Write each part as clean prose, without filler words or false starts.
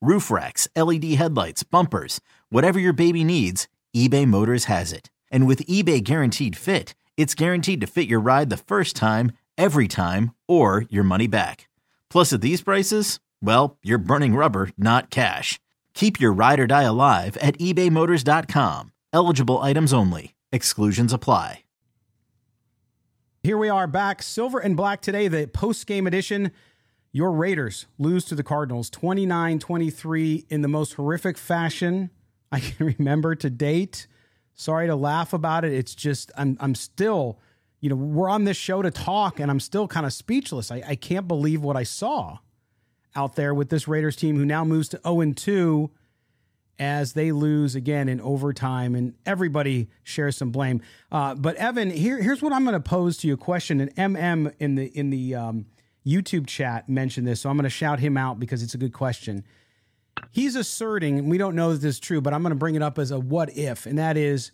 roof racks, LED headlights, bumpers, whatever your baby needs, eBay Motors has it. And with eBay Guaranteed Fit, it's guaranteed to fit your ride the first time, every time, or your money back. Plus at these prices, well, you're burning rubber, not cash. Keep your ride or die alive at ebaymotors.com. Eligible items only. Exclusions apply. Here we are back. Silver and Black today, the post-game edition. Your Raiders lose to the Cardinals 29-23 in the most horrific fashion I can remember to date. Sorry to laugh about it. It's just, I'm still, you know, we're on this show to talk, and I'm still kind of speechless. I can't believe what I saw out there with this Raiders team, who now moves to 0-2 as they lose again in overtime, and everybody shares some blame. But Evan, here's what I'm going to pose to you a question, and MM in the YouTube chat mentioned this, so I'm going to shout him out because it's a good question. He's asserting, and we don't know that this is true, but I'm going to bring it up as a what if, and that is,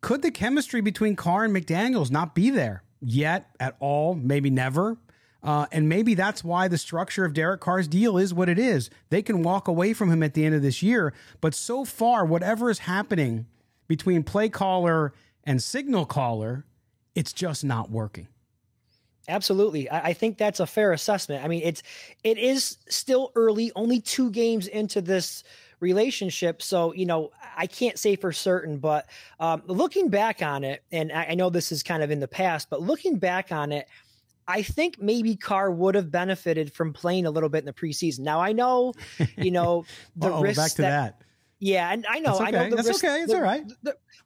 could the chemistry between Carr and McDaniels not be there yet at all? Maybe never. And maybe that's why the structure of Derek Carr's deal is what it is. They can walk away from him at the end of this year, but so far, whatever is happening between play caller and signal caller, it's just not working. Absolutely. I think that's a fair assessment. I mean, it is still early, only 2 games into this relationship. So, you know, I can't say for certain, but looking back on it, and I know this is kind of in the past, but looking back on it, I think maybe Carr would have benefited from playing a little bit in the preseason. Now, I know, you know, the risks back to that. Yeah, and I know. That's okay. I know the risk, okay. It's all right.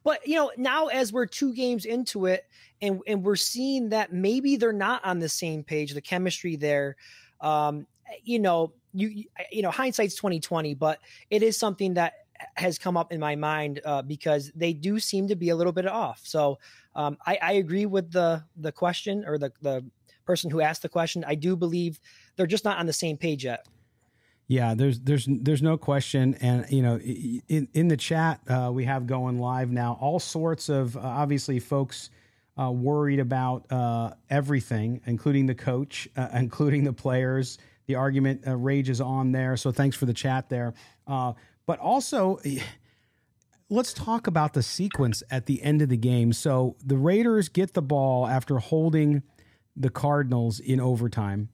But, you know, now as we're 2 games into it and we're seeing that maybe they're not on the same page, the chemistry there, you know, you know, hindsight's 2020, but it is something that has come up in my mind because they do seem to be a little bit off. So I agree with the question, or the person who asked the question. I do believe they're just not on the same page yet. Yeah, there's no question. And, you know, in the chat we have going live now, all sorts of obviously folks worried about everything, including the coach, including the players. The argument rages on there. So thanks for the chat there. But also, let's talk about the sequence at the end of the game. So the Raiders get the ball after holding the Cardinals in overtime.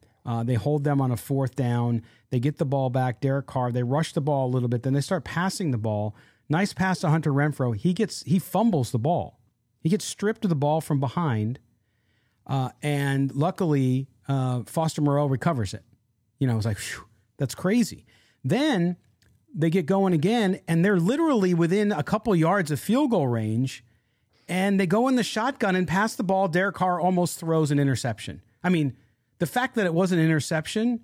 They hold them on a 4th down. They get the ball back. Derek Carr, they rush the ball a little bit. Then they start passing the ball. Nice pass to Hunter Renfrow. He fumbles the ball. He gets stripped of the ball from behind. And luckily, Foster Moreau recovers it. You know, I was like, whew, that's crazy. Then they get going again, and they're literally within a couple yards of field goal range. And they go in the shotgun and pass the ball. Derek Carr almost throws an interception. I mean, the fact that it was an interception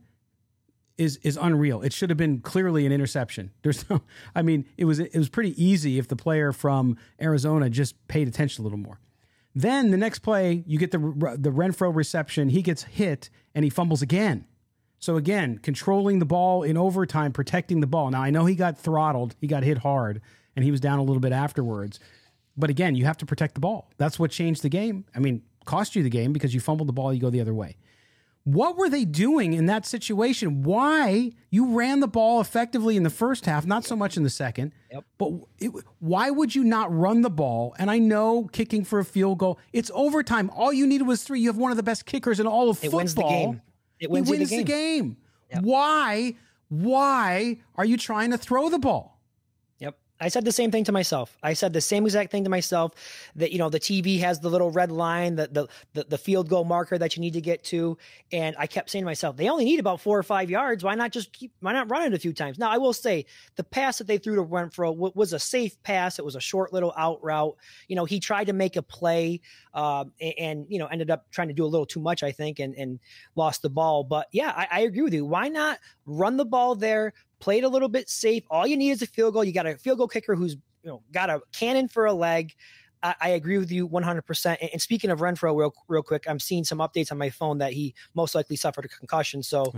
is unreal. It should have been clearly an interception. There's no, I mean, it was pretty easy if the player from Arizona just paid attention a little more. Then the next play, you get the Renfrow reception. He gets hit and he fumbles again. So again, controlling the ball in overtime, protecting the ball. Now I know he got throttled, he got hit hard, and he was down a little bit afterwards. But again, you have to protect the ball. That's what changed the game. I mean, cost you the game because you fumbled the ball, you go the other way. What were they doing in that situation? Why you ran the ball effectively in the first half, not so much in the second, but why would you not run the ball? And I know kicking for a field goal, it's overtime. All you needed was three. You have one of the best kickers in all of football. It wins the game. He wins the game. Yep. Why are you trying to throw the ball? I said the same thing to myself. I said the same exact thing to myself that, you know, the TV has the little red line, the field goal marker that you need to get to. And I kept saying to myself, they only need about 4 or 5 yards. Why not run it a few times? Now, I will say the pass that they threw to Renfrow was a safe pass. It was a short little out route. You know, he tried to make a play and ended up trying to do a little too much, I think, and lost the ball. But yeah, I agree with you. Why not run the ball there? Played a little bit safe. All you need is a field goal. You got a field goal kicker who's got a cannon for a leg. I agree with you 100%. And speaking of Renfrow, real quick, I'm seeing some updates on my phone that he most likely suffered a concussion. So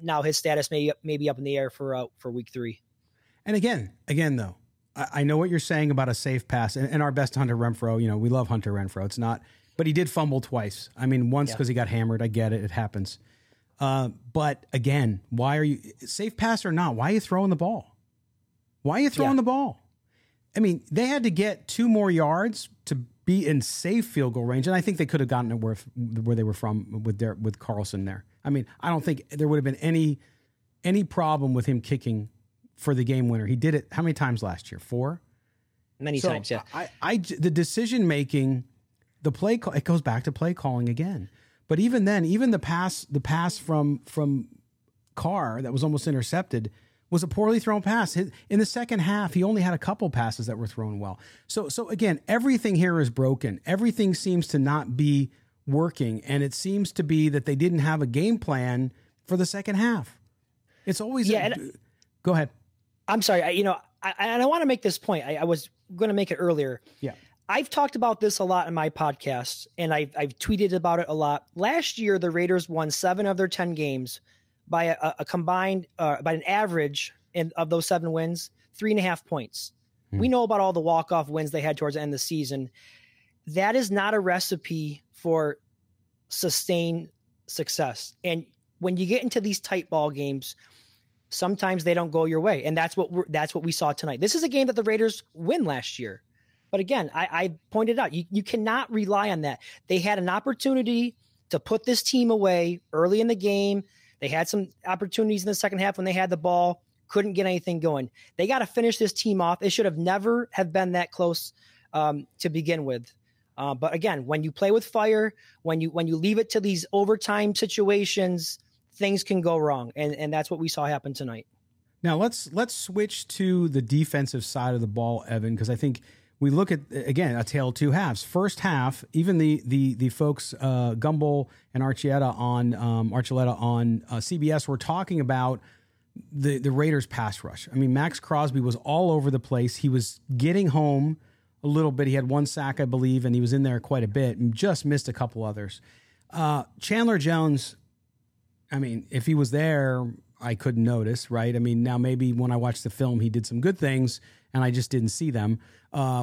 now his status may be up in the air for week 3. And again though, I know what you're saying about a safe pass and our best Hunter Renfrow. We love Hunter Renfrow. It's not, but he did fumble twice. I mean, once because he got hammered. I get it. It happens. But again, why are you safe pass or not? Why are you throwing the ball? I mean, they had to get 2 more yards to be in safe field goal range. And I think they could have gotten it where they were from with Carlson there. I mean, I don't think there would have been any problem with him kicking for the game winner. He did it. How many times last year? 4? Many times. Yeah. The decision making, the play call, it goes back to play calling again. But even then, even the pass from Carr that was almost intercepted was a poorly thrown pass. In the second half, he only had a couple passes that were thrown well. So again, everything here is broken. Everything seems to not be working, and it seems to be that they didn't have a game plan for the second half. It's always go ahead. I'm sorry. I want to make this point. I was going to make it earlier. Yeah. I've talked about this a lot in my podcast, and I've tweeted about it a lot. Last year, the Raiders won 7 of their 10 games by a combined, by an average of those 7 wins, 3.5 points. Mm. We know about all the walk-off wins they had towards the end of the season. That is not a recipe for sustained success. And when you get into these tight ball games, sometimes they don't go your way, and that's what we saw tonight. This is a game that the Raiders win last year. But again, I pointed out, you cannot rely on that. They had an opportunity to put this team away early in the game. They had some opportunities in the second half when they had the ball, couldn't get anything going. They got to finish this team off. It should have never have been that close to begin with. But again, when you play with fire, when you leave it to these overtime situations, things can go wrong. And that's what we saw happen tonight. Now let's switch to the defensive side of the ball, Evan, because I think – we look at, again, a tale of 2 halves. First half, even the folks, Gumbel and Archuleta on CBS were talking about the Raiders' pass rush. I mean, Max Crosby was all over the place. He was getting home a little bit. He had 1 sack, I believe, and he was in there quite a bit and just missed a couple others. Chandler Jones, I mean, if he was there, I couldn't notice, right? I mean, now maybe when I watched the film, he did some good things, and I just didn't see them,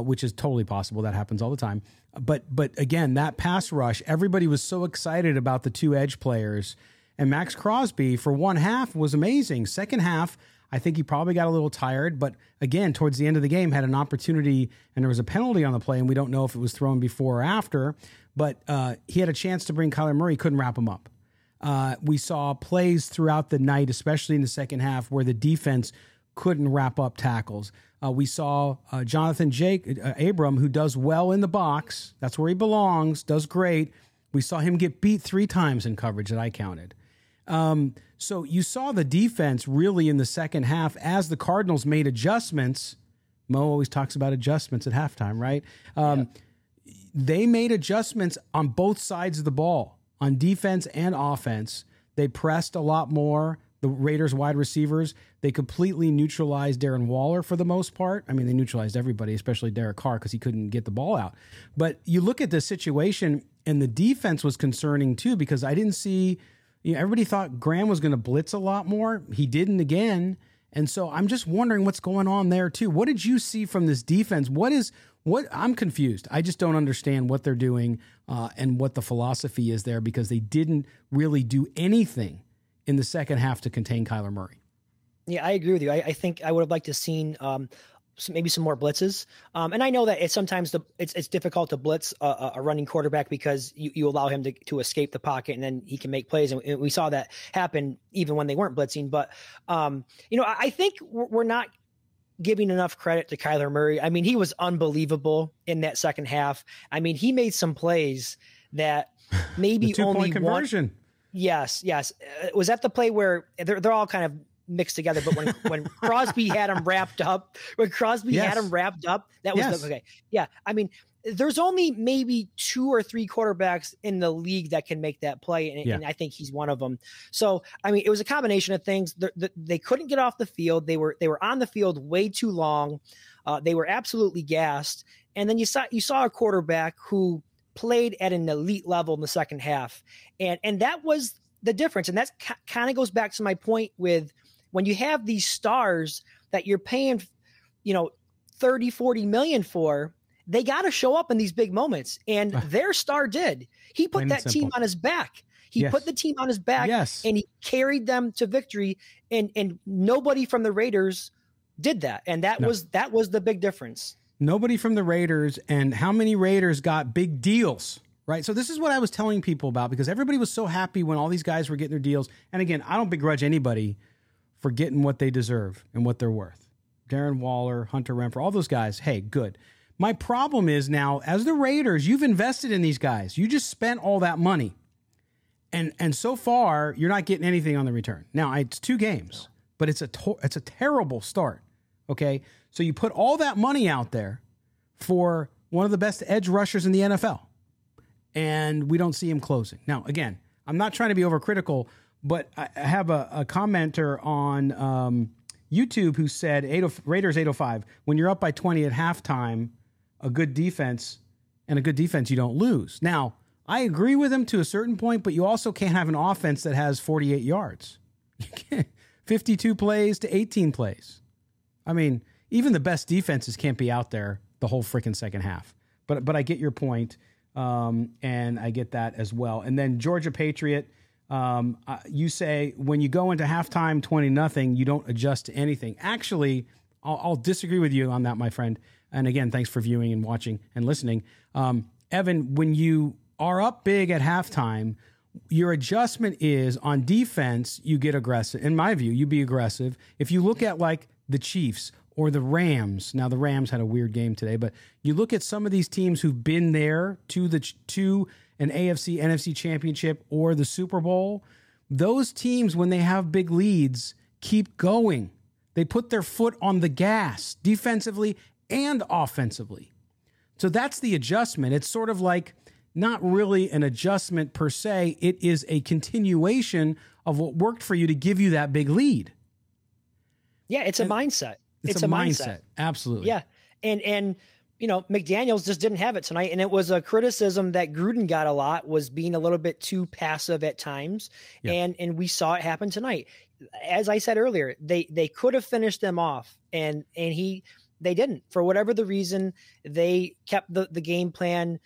which is totally possible. That happens all the time. But again, that pass rush, everybody was so excited about the 2 edge players. And Max Crosby, for 1 half, was amazing. Second half, I think he probably got a little tired. But again, towards the end of the game, had an opportunity, and there was a penalty on the play, and we don't know if it was thrown before or after. But he had a chance to bring Kyler Murray, couldn't wrap him up. We saw plays throughout the night, especially in the second half, where the defense couldn't wrap up tackles. We saw Jonathan Abram, who does well in the box. That's where he belongs, does great. We saw him get beat 3 times in coverage that I counted. So you saw the defense really in the second half as the Cardinals made adjustments. Mo always talks about adjustments at halftime, right? They made adjustments on both sides of the ball, on defense and offense. They pressed a lot more. The Raiders wide receivers, they completely neutralized Darren Waller for the most part. I mean, they neutralized everybody, especially Derek Carr, because he couldn't get the ball out. But you look at the situation, and the defense was concerning too, because I didn't see, everybody thought Graham was going to blitz a lot more. He didn't again. And so I'm just wondering what's going on there too. What did you see from this defense? What is What I'm confused. I just don't understand what they're doing and what the philosophy is there, because they didn't really do anything in the second half to contain Kyler Murray. Yeah, I agree with you. I think I would have liked to have seen maybe some more blitzes. And I know that it's sometimes it's difficult to blitz a running quarterback because you allow him to escape the pocket and then he can make plays. And we saw that happen even when they weren't blitzing. But, I think we're not giving enough credit to Kyler Murray. I mean, he was unbelievable in that second half. I mean, he made some plays that maybe only conversion. Yes. Was that the play where they're all kind of mixed together, but when Crosby had him wrapped up, that was okay. Yeah. I mean, there's only maybe two or three quarterbacks in the league that can make that play. And I think he's one of them. So, I mean, it was a combination of things. They couldn't get off the field. They were on the field way too long. They were absolutely gassed. And then you saw a quarterback who played at an elite level in the second half. And that was the difference. And that kind of goes back to my point with when you have these stars that you're paying, $30-40 million for, they got to show up in these big moments. And their star did. He put that team on his back. And he carried them to victory. And nobody from the Raiders did that. And that was the big difference. Nobody from the Raiders. And how many Raiders got big deals? Right. So this is what I was telling people about, because everybody was so happy when all these guys were getting their deals. And again, I don't begrudge anybody for getting what they deserve and what they're worth. Darren Waller, Hunter Renfrow, all those guys. Hey, good. My problem is now, as the Raiders, you've invested in these guys. You just spent all that money. And so far, you're not getting anything on the return. Now, it's two games, but it's a terrible start, okay? So you put all that money out there for one of the best edge rushers in the NFL, and we don't see him closing. Now, again, I'm not trying to be overcritical, but I have a commenter on YouTube who said, Raiders 805, when you're up by 20 at halftime, a good defense, you don't lose. Now, I agree with him to a certain point, but you also can't have an offense that has 48 yards. 52 plays to 18 plays. I mean, even the best defenses can't be out there the whole freaking second half. But I get your point, and I get that as well. And then Georgia Patriot, you say when you go into halftime 20-0, you don't adjust to anything. Actually, I'll disagree with you on that, my friend. And again, thanks for viewing and watching and listening. Evan, when you are up big at halftime, your adjustment is on defense, you get aggressive. In my view, you be aggressive. If you look at like the Chiefs or the Rams, now the Rams had a weird game today, but you look at some of these teams who've been there to an AFC, NFC championship or the Super Bowl, those teams, when they have big leads, keep going. They put their foot on the gas defensively and offensively. So that's the adjustment. It's sort of like not really an adjustment per se. It is a continuation of what worked for you to give you that big lead. Yeah, it's a mindset. It's a mindset. Absolutely. Yeah. And McDaniels just didn't have it tonight. And it was a criticism that Gruden got a lot, was being a little bit too passive at times. Yeah. And we saw it happen tonight. As I said earlier, they could have finished them off, and they didn't. For whatever the reason, they kept the game plan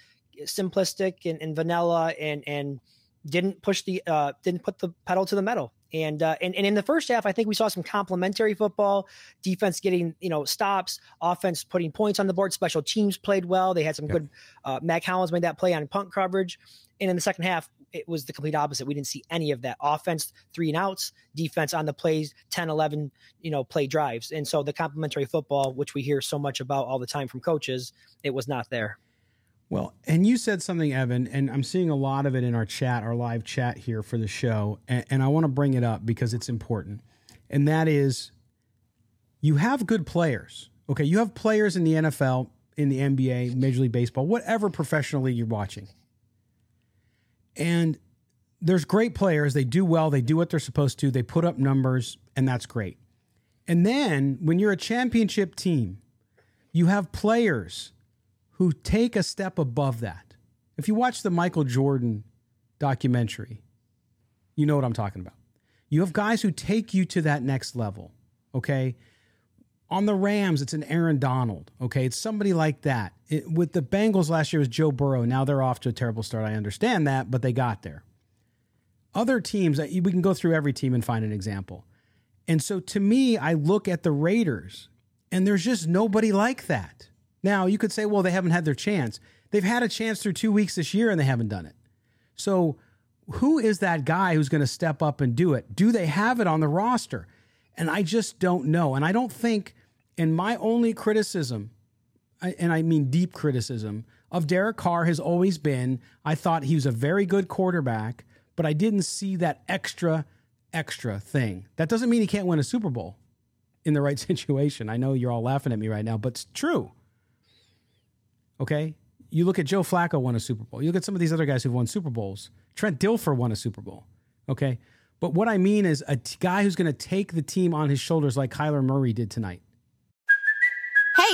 simplistic and vanilla, and didn't put the pedal to the metal. And in the first half, I think we saw some complementary football, defense getting, stops, offense putting points on the board, special teams played well. They had some good, Mac Hollins made that play on punt coverage. And in the second half, it was the complete opposite. We didn't see any of that. Offense, 3 and outs, defense on the plays, 10, 11, play drives. And so the complementary football, which we hear so much about all the time from coaches, it was not there. Well, and you said something, Evan, and I'm seeing a lot of it in our chat, our live chat here for the show, and I want to bring it up because it's important, and that is you have good players, okay? You have players in the NFL, in the NBA, Major League Baseball, whatever professionally you're watching, and there's great players. They do well. They do what they're supposed to. They put up numbers, and that's great. And then when you're a championship team, you have players who take a step above that. If you watch the Michael Jordan documentary, you know what I'm talking about. You have guys who take you to that next level, okay? On the Rams, it's an Aaron Donald, okay? It's somebody like that. With the Bengals last year, it was Joe Burrow. Now they're off to a terrible start. I understand that, but they got there. Other teams, we can go through every team and find an example. And so to me, I look at the Raiders, and there's just nobody like that. Now, you could say, well, they haven't had their chance. They've had a chance through 2 weeks this year, and they haven't done it. So who is that guy who's going to step up and do it? Do they have it on the roster? And I just don't know. And I don't think, and my only criticism, and I mean deep criticism, of Derek Carr has always been, I thought he was a very good quarterback, but I didn't see that extra thing. That doesn't mean he can't win a Super Bowl in the right situation. I know you're all laughing at me right now, but it's true. Okay? You look at Joe Flacco won a Super Bowl. You look at some of these other guys who've won Super Bowls. Trent Dilfer won a Super Bowl. Okay? But what I mean is a guy who's going to take the team on his shoulders like Kyler Murray did tonight. Hey,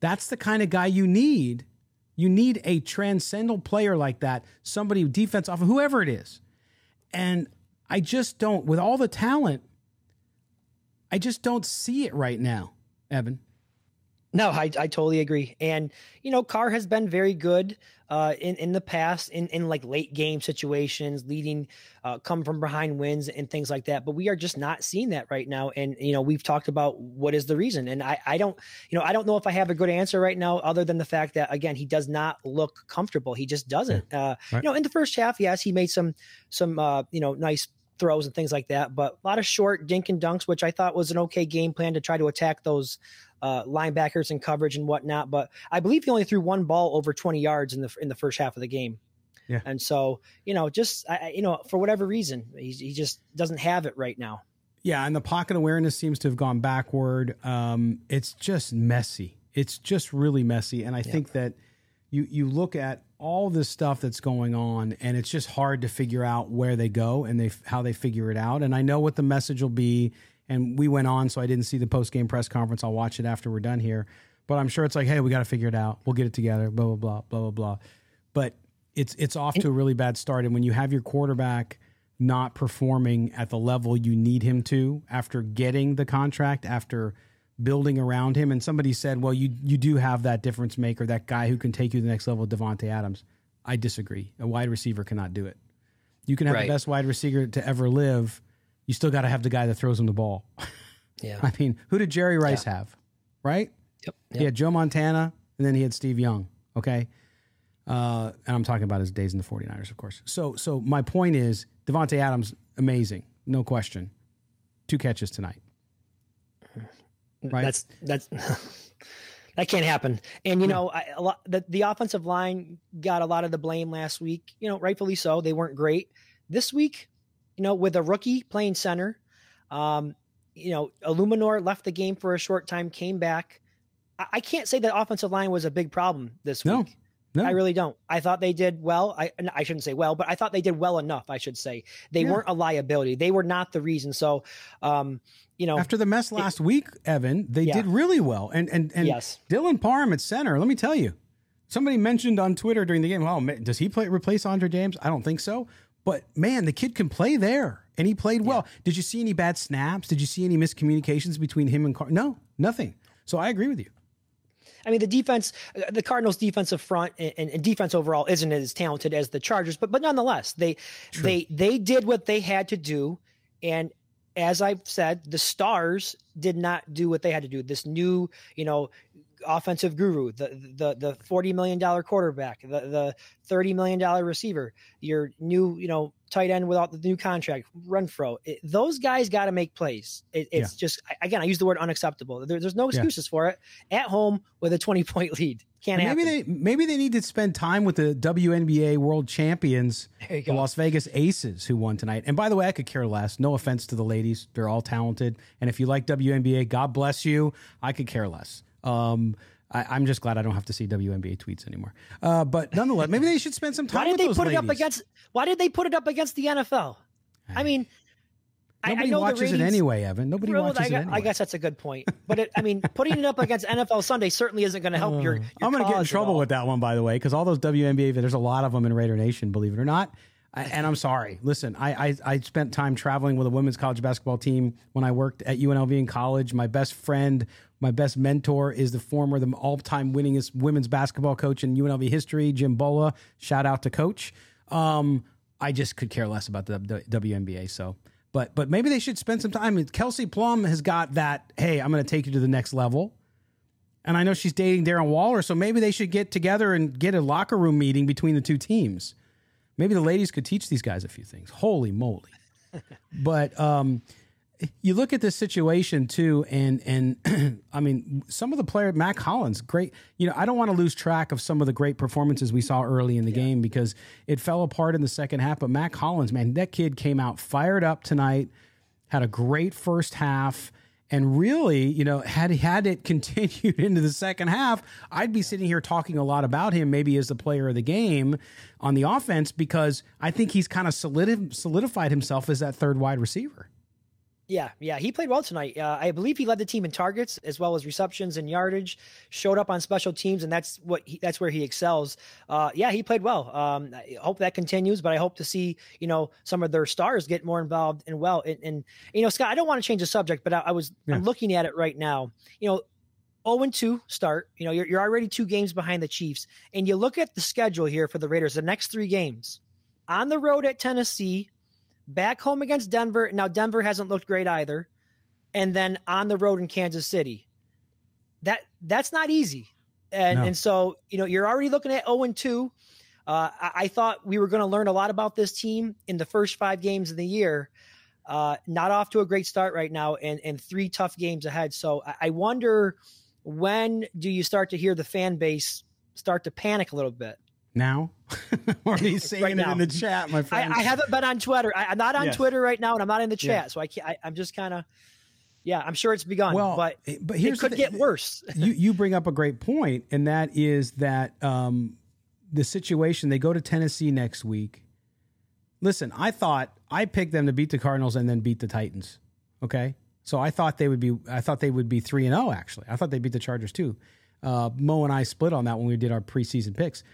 That's the kind of guy you need. You need a transcendent player like that, somebody defense off of whoever it is. And I just don't, with all the talent, I just don't see it right now, Evan. No, I totally agree. And, you know, Carr has been very good in the past in like late game situations, leading come from behind wins and things like that. But we are just not seeing that right now. And, you know, we've talked about what is the reason. And I don't know if I have a good answer right now, other than the fact that, again, he does not look comfortable. He just doesn't. Right. You know, in the first half, yes, he made some you know, nice throws and things like that, but a lot of short dink and dunks, which I thought was an okay game plan to try to attack those linebackers and coverage and whatnot. But I believe he only threw one ball over 20 yards in the first half of the game. Yeah. And so, you know, just, for whatever reason, he just doesn't have it right now. Yeah. And the pocket awareness seems to have gone backward. It's just messy. It's just really messy. And I think that you look at all this stuff that's going on, and it's just hard to figure out where they go and how they figure it out. And I know what the message will be. And we went on, so I didn't see the post-game press conference. I'll watch it after we're done here. But I'm sure it's like, hey, we got to figure it out. We'll get it together, blah, blah, blah, blah, blah, blah. But it's off to a really bad start. And when you have your quarterback not performing at the level you need him to after getting the contract, after building around him, and somebody said, well, you do have that difference maker, that guy who can take you to the next level, Davante Adams. I disagree. A wide receiver cannot do it. You can have the best wide receiver to ever live. You still got to have the guy that throws him the ball. Yeah. I mean, who did Jerry Rice have? Right? Yep. He had Joe Montana, and then he had Steve Young. Okay. And I'm talking about his days in the 49ers, of course. So my point is, Davante Adams, amazing. No question. 2 catches tonight. Right? That's that can't happen. And, you know, the offensive line got a lot of the blame last week. You know, rightfully so. They weren't great. This week, you know, with a rookie playing center, you know, Illuminor left the game for a short time, came back. I can't say the offensive line was a big problem this week. No. I really don't. I thought they did well. I shouldn't say well, but I thought they did well enough, I should say. They weren't a liability. They were not the reason. So, you know. After the mess last week, Evan, they did really well. And yes. Dylan Parham at center, let me tell you. Somebody mentioned on Twitter during the game, oh, man, does he replace Andre James? I don't think so. But, man, the kid can play there, and he played well. Yeah. Did you see any bad snaps? Did you see any miscommunications between him and Carr? No, nothing. So I agree with you. I mean, the defense, the Cardinals' defensive front and defense overall isn't as talented as the Chargers, but nonetheless, they did what they had to do, and as I've said, the stars did not do what they had to do. This new, you know, offensive guru, the $40 million quarterback, the $30 million receiver, your new, you know, tight end without the new contract, Renfrow. Those guys got to make plays. It's just, again, I use the word unacceptable. There's no excuses for it. At home with a 20-point lead. Can't happen. Maybe they need to spend time with the WNBA world champions, the Las Vegas Aces, who won tonight. And by the way, I could care less. No offense to the ladies. They're all talented. And if you like WNBA, God bless you. I could care less. I'm just glad I don't have to see WNBA tweets anymore. But nonetheless, maybe they should spend some time with those ladies. Why did they put it up against the NFL? I mean, nobody watches it anyway, Evan. Nobody watches it anyway. I guess that's a good point. But I mean, putting it up against NFL Sunday certainly isn't going to help your I'm going to get in trouble with that one, by the way, because all those WNBA, there's a lot of them in Raider Nation, believe it or not. And I'm sorry. Listen, I spent time traveling with a women's college basketball team when I worked at UNLV in college. My best friend, my best mentor is the former, the all-time winningest women's basketball coach in UNLV history, Jim Bola. Shout out to Coach. I just could care less about the WNBA. So, but maybe they should spend some time. I mean, Kelsey Plum has got that, hey, I'm going to take you to the next level. And I know she's dating Darren Waller, so maybe they should get together and get a locker room meeting between the two teams. Maybe the ladies could teach these guys a few things. Holy moly. But you look at this situation, too, and I mean, some of the players, Mac Hollins, great. You know, I don't want to lose track of some of the great performances we saw early in the game because it fell apart in the second half. But Mac Hollins, man, that kid came out fired up tonight, had a great first half. And really, you know, had it continued into the second half, I'd be sitting here talking a lot about him maybe as the player of the game on the offense because I think he's kind of solidified himself as that third wide receiver. Yeah, he played well tonight. I believe he led the team in targets as well as receptions and yardage, showed up on special teams, and that's where he excels. He played well. I hope that continues, but I hope to see, you know, some of their stars get more involved and well. And you know, Scott, I don't want to change the subject, but I'm looking at it right now. You know, 0-2 start. You know, you're already 2 games behind the Chiefs, and you look at the schedule here for the Raiders, the next 3 games. On the road at Tennessee, back home against Denver. Now, Denver hasn't looked great either. And then on the road in Kansas City. That's not easy. And so, you know, you're already looking at 0-2. I thought we were going to learn a lot about this team in the first 5 games of the year. Not off to a great start right now and 3 tough games ahead. So I wonder, when do you start to hear the fan base start to panic a little bit? Now? Or he's saying right now. It in the chat, my friend. I haven't been on Twitter. I'm not on Twitter right now, and I'm not in the chat, so I can't. I'm just kind of, I'm sure it's begun. Well, but here's it could get worse. You bring up a great point, and that is that the situation. They go to Tennessee next week. Listen, I picked them to beat the Cardinals and then beat the Titans. Okay, so I thought they would be 3-0. Actually, I thought they beat the Chargers too. Mo and I split on that when we did our preseason picks.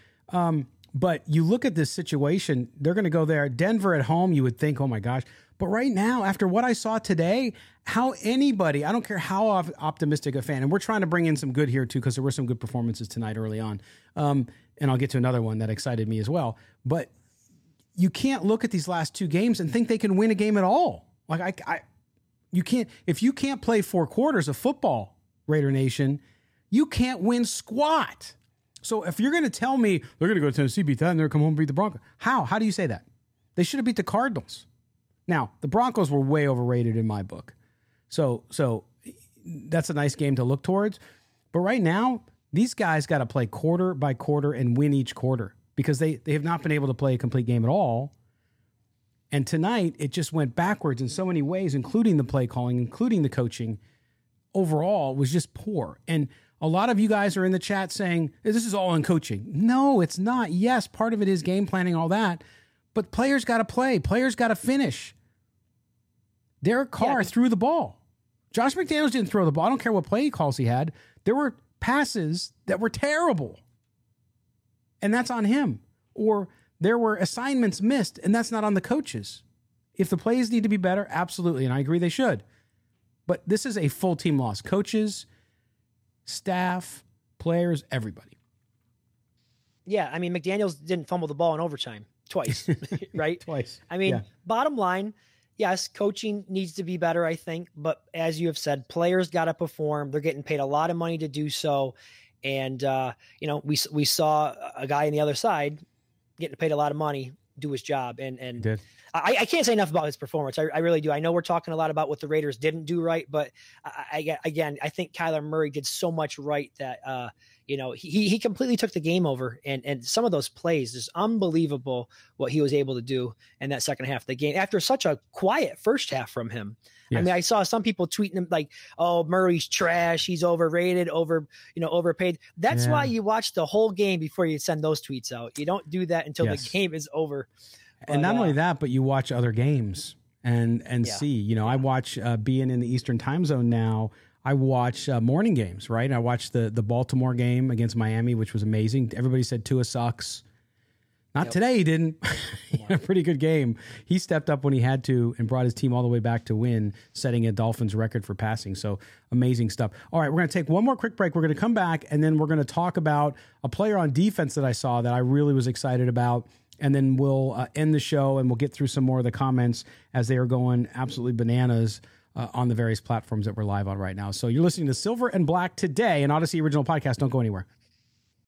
But you look at this situation, they're going to go there. Denver at home, you would think, oh, my gosh. But right now, after what I saw today, how anybody, I don't care how optimistic a fan, and we're trying to bring in some good here, too, because there were some good performances tonight early on. And I'll get to another one that excited me as well. But you can't look at these last 2 games and think they can win a game at all. Like, you can't, if you can't play 4 quarters of football, Raider Nation, you can't win squat. So if you're going to tell me they're going to go to Tennessee, beat that, and they're going to come home and beat the Broncos, how? How do you say that? They should have beat the Cardinals. Now, the Broncos were way overrated in my book. So that's a nice game to look towards. But right now, these guys got to play quarter by quarter and win each quarter because they have not been able to play a complete game at all. And tonight, it just went backwards in so many ways, including the play calling, including the coaching. Overall, it was just poor. And a lot of you guys are in the chat saying, this is all in coaching. No, it's not. Yes, part of it is game planning, all that. But players got to play. Players got to finish. Derek Carr threw the ball. Josh McDaniels didn't throw the ball. I don't care what play calls he had. There were passes that were terrible. And that's on him. Or there were assignments missed, and that's not on the coaches. If the plays need to be better, absolutely. And I agree they should. But this is a full team loss. Coaches, staff, players, everybody. Yeah, I mean, McDaniels didn't fumble the ball in overtime twice, right? Twice. I mean, bottom line, yes, coaching needs to be better, I think. But as you have said, players got to perform. They're getting paid a lot of money to do so. And, you know, we saw a guy on the other side getting paid a lot of money do his job. And I can't say enough about his performance. I really do. I know we're talking a lot about what the Raiders didn't do right, but I think Kyler Murray did so much right that you know, he completely took the game over, and some of those plays, just unbelievable what he was able to do in that second half of the game after such a quiet first half from him. Yes. I mean, I saw some people tweeting him like, oh, Murray's trash. He's overrated, overpaid. That's why you watch the whole game before you send those tweets out. You don't do that until the game is over. But, and not only that, but you watch other games and see, you know, I watch being in the Eastern time zone now. I watch morning games, right? I watched the Baltimore game against Miami, which was amazing. Everybody said Tua sucks. Not today, he didn't. He had a pretty good game. He stepped up when he had to and brought his team all the way back to win, setting a Dolphins record for passing. So amazing stuff. All right, we're going to take one more quick break. We're going to come back, and then we're going to talk about a player on defense that I saw that I really was excited about. And then we'll end the show, and we'll get through some more of the comments as they are going absolutely bananas on the various platforms that we're live on right now. So you're listening to Silver and Black today, an Odyssey original podcast. Don't go anywhere.